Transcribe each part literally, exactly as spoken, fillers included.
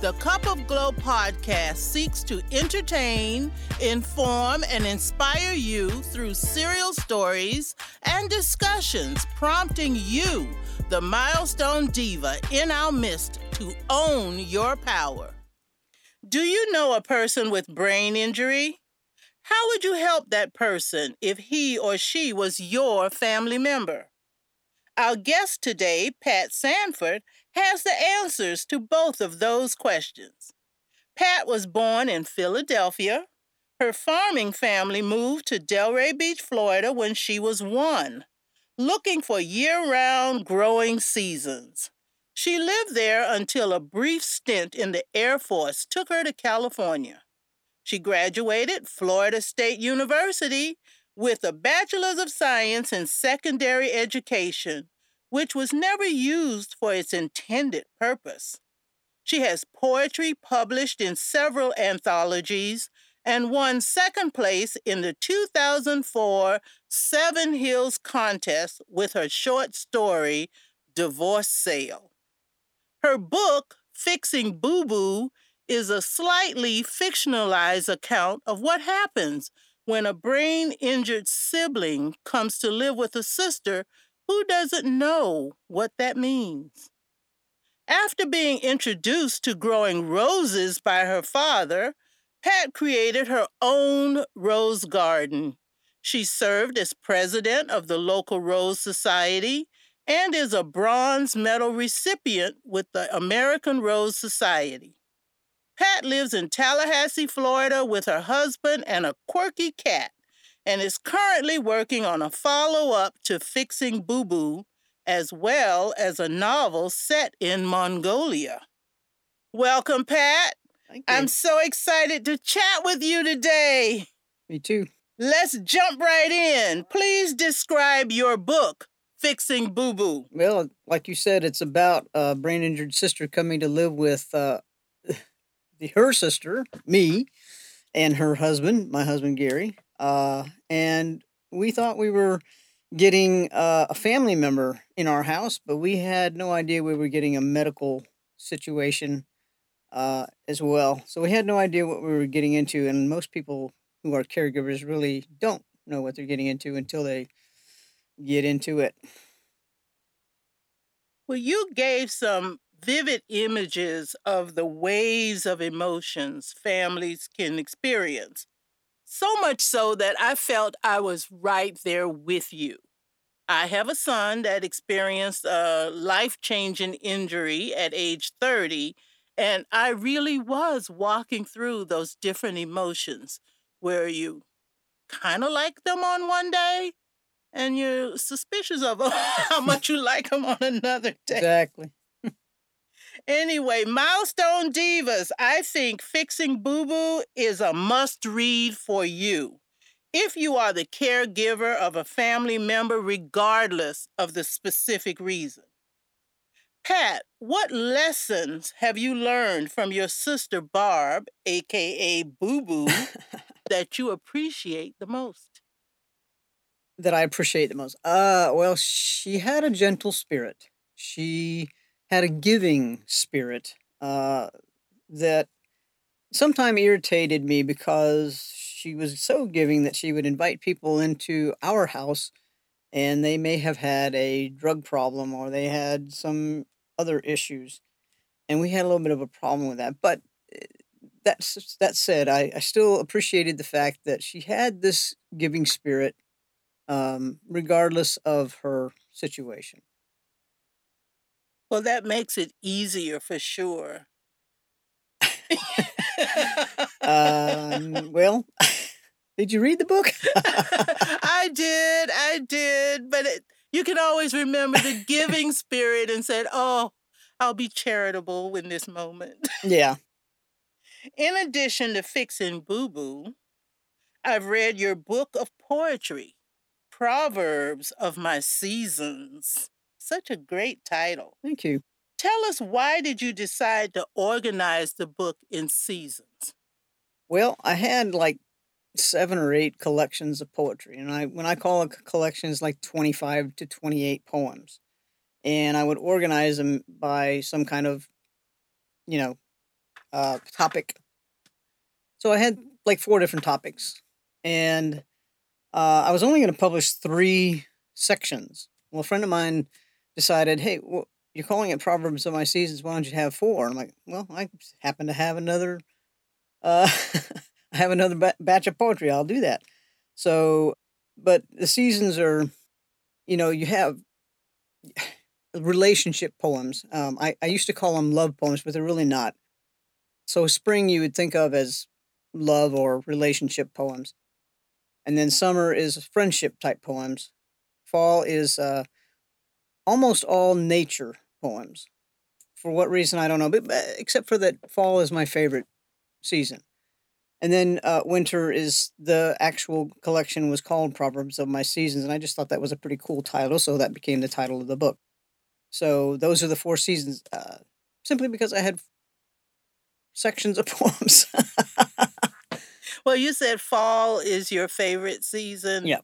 The Cup of Glo podcast seeks to entertain, inform, and inspire you through serial stories and discussions, prompting you, the milestone diva in our midst, to own your power. Do you know a person with brain injury? How would you help that person if he or she was your family member? Our guest today, Pat Stanford, has the answers to both of those questions. Pat was born in Philadelphia. Her farming family moved to Delray Beach, Florida when she was one, looking for year-round growing seasons. She lived there until a brief stint in the Air Force took her to California. She graduated Florida State University with a Bachelor's of Science in Secondary Education, which was never used for its intended purpose. She has poetry published in several anthologies and won second place in the two thousand four Seven Hills Contest with her short story, Divorce Sale. Her book, Fixing Boo Boo, is a slightly fictionalized account of what happens when a brain-injured sibling comes to live with a sister who doesn't know what that means. After being introduced to growing roses by her father, Pat created her own rose garden. She served as president of the local Rose Society and is a bronze medal recipient with the American Rose Society. Pat lives in Tallahassee, Florida with her husband and a quirky cat and is currently working on a follow-up to Fixing Boo Boo, as well as a novel set in Mongolia. Welcome, Pat. Thank you. I'm so excited to chat with you today. Me too. Let's jump right in. Please describe your book, Fixing Boo Boo. Well, like you said, it's about a brain-injured sister coming to live with... Uh, her sister, me, and her husband, my husband, Gary. Uh, and we thought we were getting uh, a family member in our house, but we had no idea we were getting a medical situation uh, as well. So we had no idea what we were getting into. And most people who are caregivers really don't know what they're getting into until they get into it. Well, you gave some vivid images of the waves of emotions families can experience. So much so that I felt I was right there with you. I have a son that experienced a life-changing injury at age thirty, and I really was walking through those different emotions where you kind of like them on one day and you're suspicious of how much you like them on another day. Exactly. Anyway, Milestone Divas, I think Fixing Boo Boo is a must-read for you. If you are the caregiver of a family member, regardless of the specific reason. Pat, what lessons have you learned from your sister, Barb, a k a. Boo Boo, that you appreciate the most? That I appreciate the most? Uh, well, she had a gentle spirit. She... had a giving spirit uh, that sometimes irritated me because she was so giving that she would invite people into our house and they may have had a drug problem or they had some other issues. And we had a little bit of a problem with that. But that's, that said, I, I still appreciated the fact that she had this giving spirit um, regardless of her situation. Well, that makes it easier for sure. um, well, did you read the book? I did. I did. But it, you can always remember the giving spirit and said, oh, I'll be charitable in this moment. Yeah. In addition to Fixing Boo Boo, I've read your book of poetry, Proverbs of My Seasons. Such a great title. Thank you. Tell us, why did you decide to organize the book in seasons? Well, I had like seven or eight collections of poetry. And I, when I call a collection, it's like twenty-five to twenty-eight poems. And I would organize them by some kind of, you know, uh, topic. So I had like four different topics. And uh, I was only going to publish three sections. Well, a friend of mine decided, hey, well, you're calling it Proverbs of My Seasons. Why don't you have four? And I'm like, well, I happen to have another uh, I have another b- batch of poetry. I'll do that. So, but the seasons are, you know, you have relationship poems. Um, I, I used to call them love poems, but they're really not. So spring you would think of as love or relationship poems. And then summer is friendship type poems. Fall is uh, almost all nature poems. For what reason, I don't know, but, but except for that fall is my favorite season. And then uh, winter is the actual collection was called Proverbs of My Seasons. And I just thought that was a pretty cool title. So that became the title of the book. So those are the four seasons, uh, simply because I had sections of poems. Well, you said fall is your favorite season. Yeah.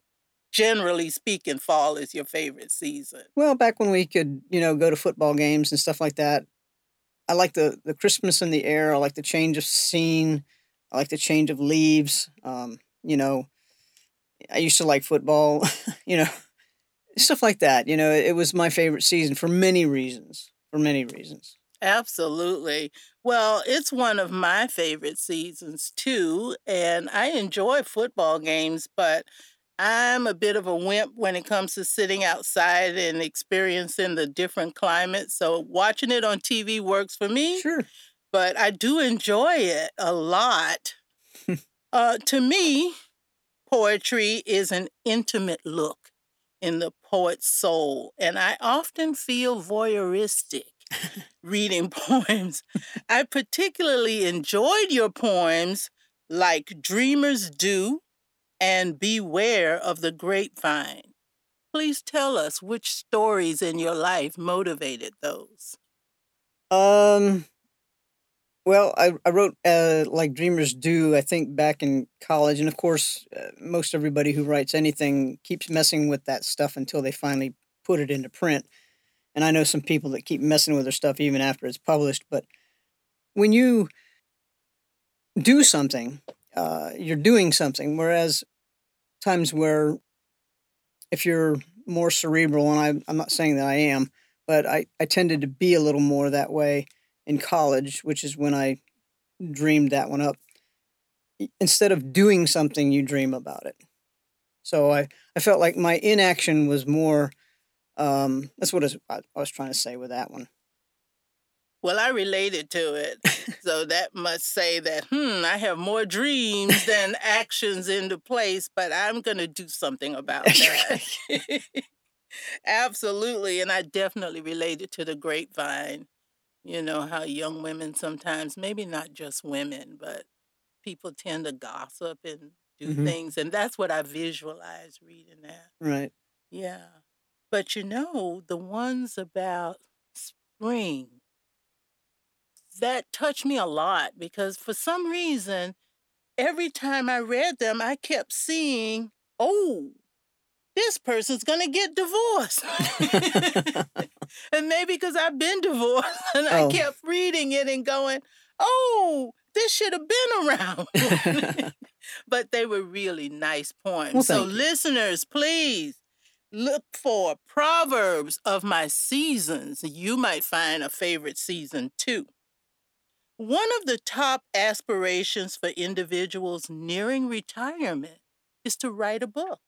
Generally speaking, fall is your favorite season. Well, back when we could, you know, go to football games and stuff like that. I like the, the crispness in the air. I like the change of scene. I like the change of leaves. Um, you know, I used to like football, you know, stuff like that. You know, it was my favorite season for many reasons, for many reasons. Absolutely. Well, it's one of my favorite seasons, too. And I enjoy football games, but I'm a bit of a wimp when it comes to sitting outside and experiencing the different climates. So watching it on T V works for me. Sure. But I do enjoy it a lot. uh, to me, poetry is an intimate look in the poet's soul. And I often feel voyeuristic reading poems. I particularly enjoyed your poems like Dreamers Do and Beware of the Grapevine. Please tell us which stories in your life motivated those. Um... Well, I, I wrote uh, like Dreamers Do, I think, back in college. And, of course, uh, most everybody who writes anything keeps messing with that stuff until they finally put it into print. And I know some people that keep messing with their stuff even after it's published. But when you do something, uh, you're doing something. Whereas times where if you're more cerebral, and I, I'm not saying that I am, but I, I tended to be a little more that way in college, which is when I dreamed that one up. Instead of doing something, you dream about it. So I, I felt like my inaction was more, um, that's what I was trying to say with that one. Well, I related to it. So that must say that, hmm, I have more dreams than actions into place, but I'm going to do something about that. Absolutely. And I definitely related to the grapevine. You know, how young women sometimes, maybe not just women, but people tend to gossip and do mm-hmm. things. And that's what I visualize reading that. Right. Yeah. But, you know, the ones about spring, that touched me a lot because for some reason, every time I read them, I kept seeing, oh, this person's going to get divorced. And maybe because I've been divorced and oh. I kept reading it and going, oh, this should have been around. But they were really nice poems. Well, so listeners, please look for Proverbs of My Seasons. You might find a favorite season too. One of the top aspirations for individuals nearing retirement is to write a book.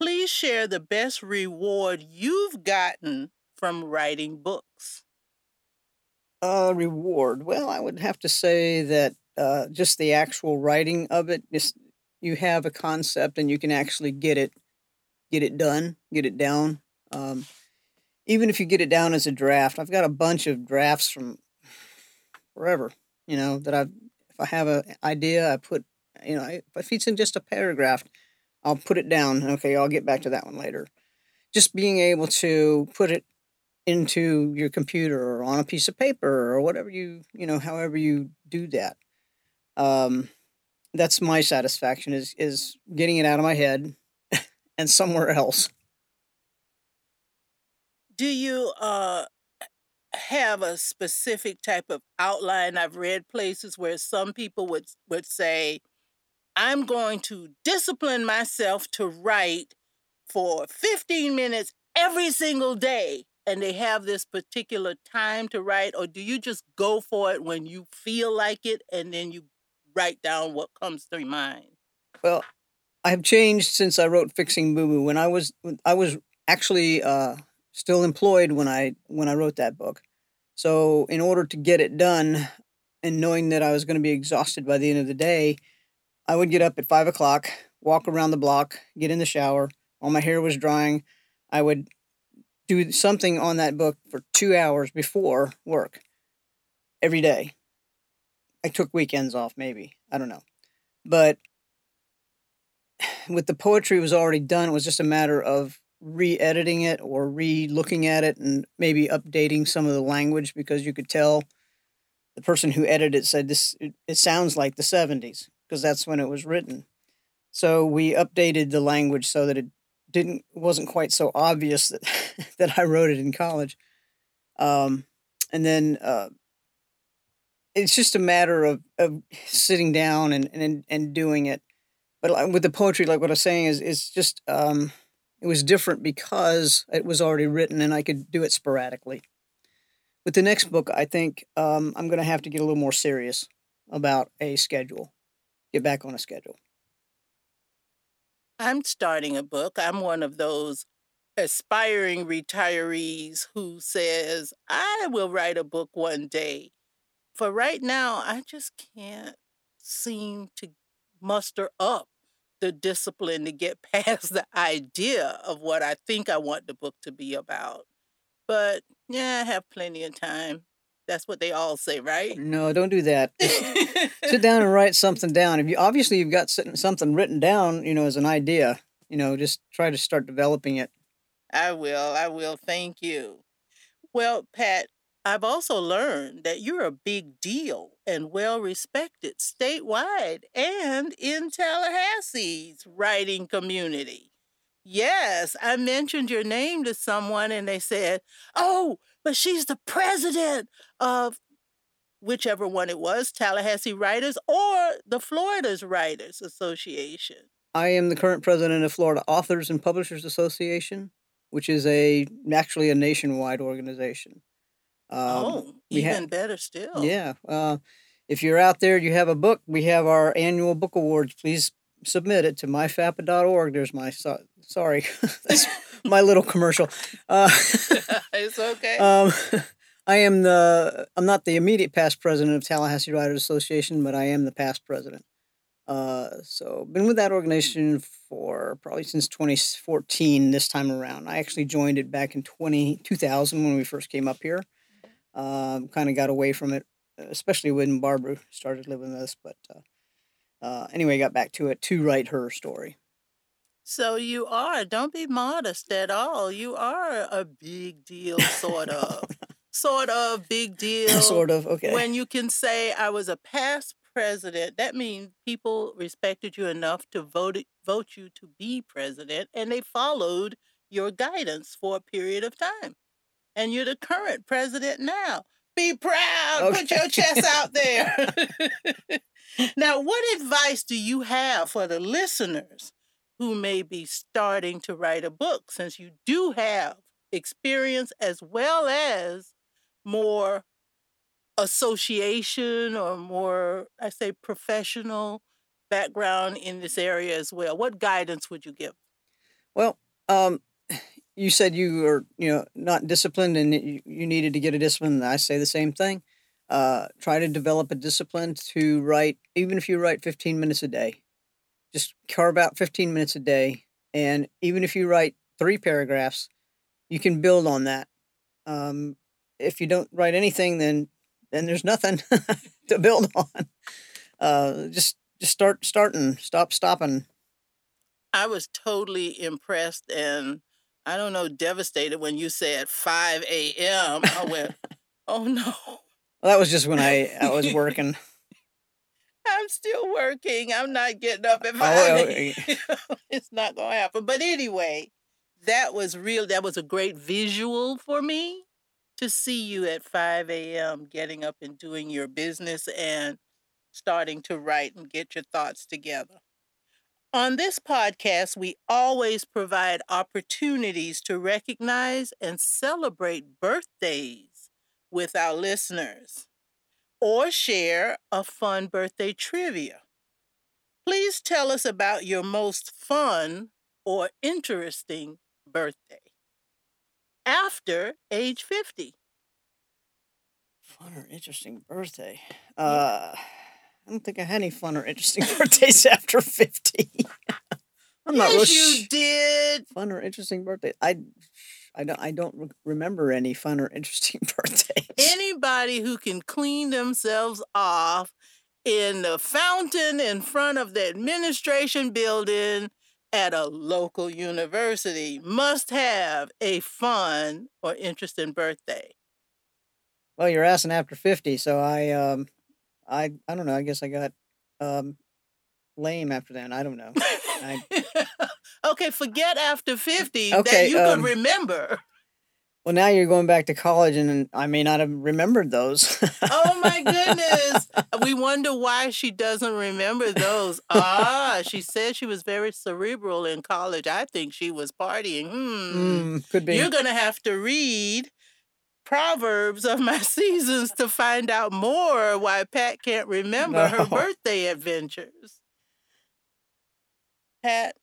Please share the best reward you've gotten from writing books. Uh, reward. Well, I would have to say that uh, just the actual writing of it, just, you have a concept and you can actually get it, get it done, get it down. Um, even if you get it down as a draft, I've got a bunch of drafts from wherever, you know, that I've, if I have an idea, I put you know, if it's in just a paragraph, I'll put it down. Okay, I'll get back to that one later. Just being able to put it into your computer or on a piece of paper or whatever you, you know, however you do that. Um, that's my satisfaction is, is getting it out of my head and somewhere else. Do you uh, have a specific type of outline? I've read places where some people would, would say, I'm going to discipline myself to write for fifteen minutes every single day, and they have this particular time to write, or do you just go for it when you feel like it, and then you write down what comes to your mind? Well, I've changed since I wrote Fixing Boo Boo. When I was, I was actually uh, still employed when I when I wrote that book. So in order to get it done, and knowing that I was going to be exhausted by the end of the day, I would get up at five o'clock, walk around the block, get in the shower. While my hair was drying, I would do something on that book for two hours before work every day. I took weekends off, maybe. I don't know. But with the poetry, it was already done. It was just a matter of re-editing it or re-looking at it and maybe updating some of the language, because you could tell the person who edited it said, this, it, it sounds like the seventies. Because that's when it was written. So we updated the language so that it didn't wasn't quite so obvious that that I wrote it in college. Um, and then uh, it's just a matter of, of sitting down and, and and doing it. But with the poetry, like what I was saying, is it's just um, it was different because it was already written and I could do it sporadically. With the next book, I think um, I'm going to have to get a little more serious about a schedule. Get back on a schedule. I'm starting a book. I'm one of those aspiring retirees who says, I will write a book one day. For right now, I just can't seem to muster up the discipline to get past the idea of what I think I want the book to be about. But yeah, I have plenty of time. That's what they all say, right? No, don't do that. Sit down and write something down. If you obviously you've got something written down, you know, as an idea, you know, just try to start developing it. I will. I will. Thank you. Well, Pat, I've also learned that you're a big deal and well-respected statewide and in Tallahassee's writing community. Yes, I mentioned your name to someone and they said, oh, but she's the president of whichever one it was, Tallahassee Writers or the Florida's Writers Association. I am the current president of Florida Authors and Publishers Association, which is a actually a nationwide organization. Um, oh, even ha- better still. Yeah. Uh, if you're out there, you have a book, we have our annual book awards. Please submit it to my fapa dot org. There's my... So- Sorry, that's my little commercial. Uh, it's okay. Um, I am the, I'm not the immediate past president of Tallahassee Writers Association, but I am the past president. Uh, so been with that organization for probably since twenty fourteen this time around. I actually joined it back in twenty, two thousand when we first came up here. Um, kind of got away from it, especially when Barbara started living with us. But uh, uh, anyway, got back to it to write her story. So you are, don't be modest at all. You are a big deal, sort of. Sort of big deal. Sort of, okay. When you can say, I was a past president, that means people respected you enough to vote vote you to be president, and they followed your guidance for a period of time. And you're the current president now. Be proud. Okay. Put your chest out there. Now, what advice do you have for the listeners who may be starting to write a book, since you do have experience as well as more association or more, I say, professional background in this area as well? What guidance would you give? Well, um, you said you were, you know, not disciplined and you, you needed to get a discipline. I say the same thing. Uh, try to develop a discipline to write, even if you write fifteen minutes a day. Just carve out fifteen minutes a day, and even if you write three paragraphs, you can build on that. Um, if you don't write anything, then then there's nothing to build on. Uh, just just start starting, stop stopping. I was totally impressed and, I don't know, devastated when you said five a.m. I went, oh, no. Well, that was just when I, I was working. I'm still working. I'm not getting up at five a.m. It's not going to happen. But anyway, that was real. That was a great visual for me to see you at five a.m. getting up and doing your business and starting to write and get your thoughts together. On this podcast, we always provide opportunities to recognize and celebrate birthdays with our listeners or share a fun birthday trivia. Please tell us about your most fun or interesting birthday after age fifty. Fun or interesting birthday? Uh... I don't think I had any fun or interesting birthdays after fifty. I'm yes, not really you did. Fun or interesting birthdays. I, I don't, I don't re- remember any fun or interesting birthdays. Anybody who can clean themselves off in the fountain in front of the administration building at a local university must have a fun or interesting birthday. Well, you're asking after fifty, so I... Um... I, I don't know. I guess I got um, lame after that. I don't know. I... Okay, forget after fifty okay, that you um, can remember. Well, now you're going back to college, and I may not have remembered those. Oh, my goodness. We wonder why she doesn't remember those. Ah, she said she was very cerebral in college. I think she was partying. Hmm. Mm, could be. You're going to have to read Proverbs of My Seasons to find out more why Pat can't remember no. her birthday adventures. Pat,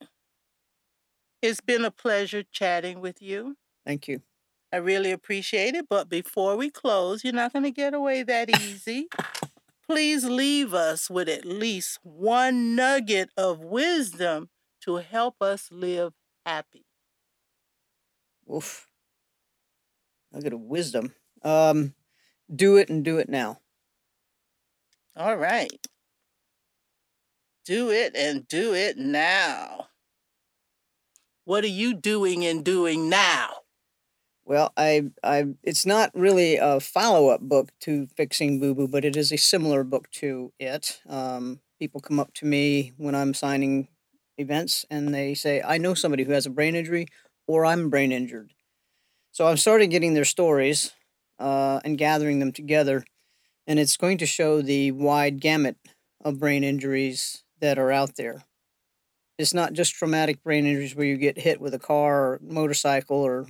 it's been a pleasure chatting with you. Thank you. I really appreciate it, but before we close, you're not going to get away that easy. Please leave us with at least one nugget of wisdom to help us live happy. Oof. Nugget of wisdom. Um, do it and do it now. All right. Do it and do it now. What are you doing and doing now? Well, I, I, it's not really a follow-up book to Fixing Boo Boo, but it is a similar book to it. Um, people come up to me when I'm signing events and they say, I know somebody who has a brain injury or I'm brain injured. So I've started getting their stories uh, and gathering them together, and it's going to show the wide gamut of brain injuries that are out there. It's not just traumatic brain injuries where you get hit with a car or motorcycle or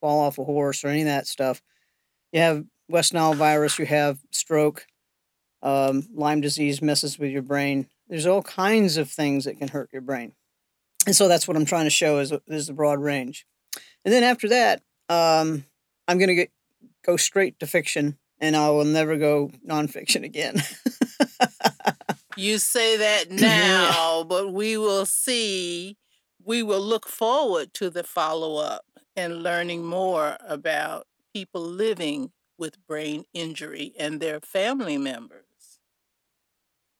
fall off a horse or any of that stuff. You have West Nile virus, you have stroke, um, Lyme disease messes with your brain. There's all kinds of things that can hurt your brain. And so that's what I'm trying to show is, is the broad range. And then after that, Um, I'm going to get go straight to fiction, and I will never go nonfiction again. You say that now, but we will see. We will look forward to the follow-up and learning more about people living with brain injury and their family members.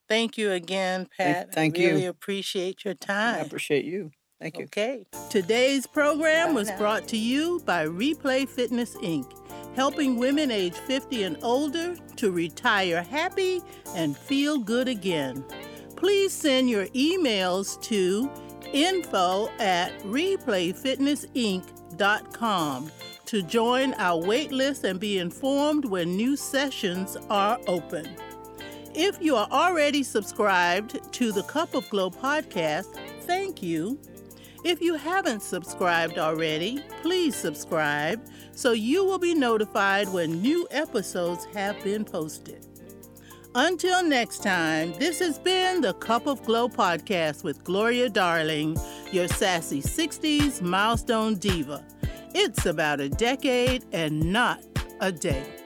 Thank you again, Pat. Thank, thank I really you. appreciate your time. I appreciate you. Thank you. Okay. Today's program was brought to you by Replay Fitness, Incorporated, helping women age fifty and older to retire happy and feel good again. Please send your emails to info at replay fitness inc dot com to join our wait list and be informed when new sessions are open. If you are already subscribed to the Cup of Glo podcast, thank you. If you haven't subscribed already, please subscribe so you will be notified when new episodes have been posted. Until next time, this has been the Cup of Glo podcast with Gloria Darling, your sassy sixties milestone diva. It's about a decade and not a day.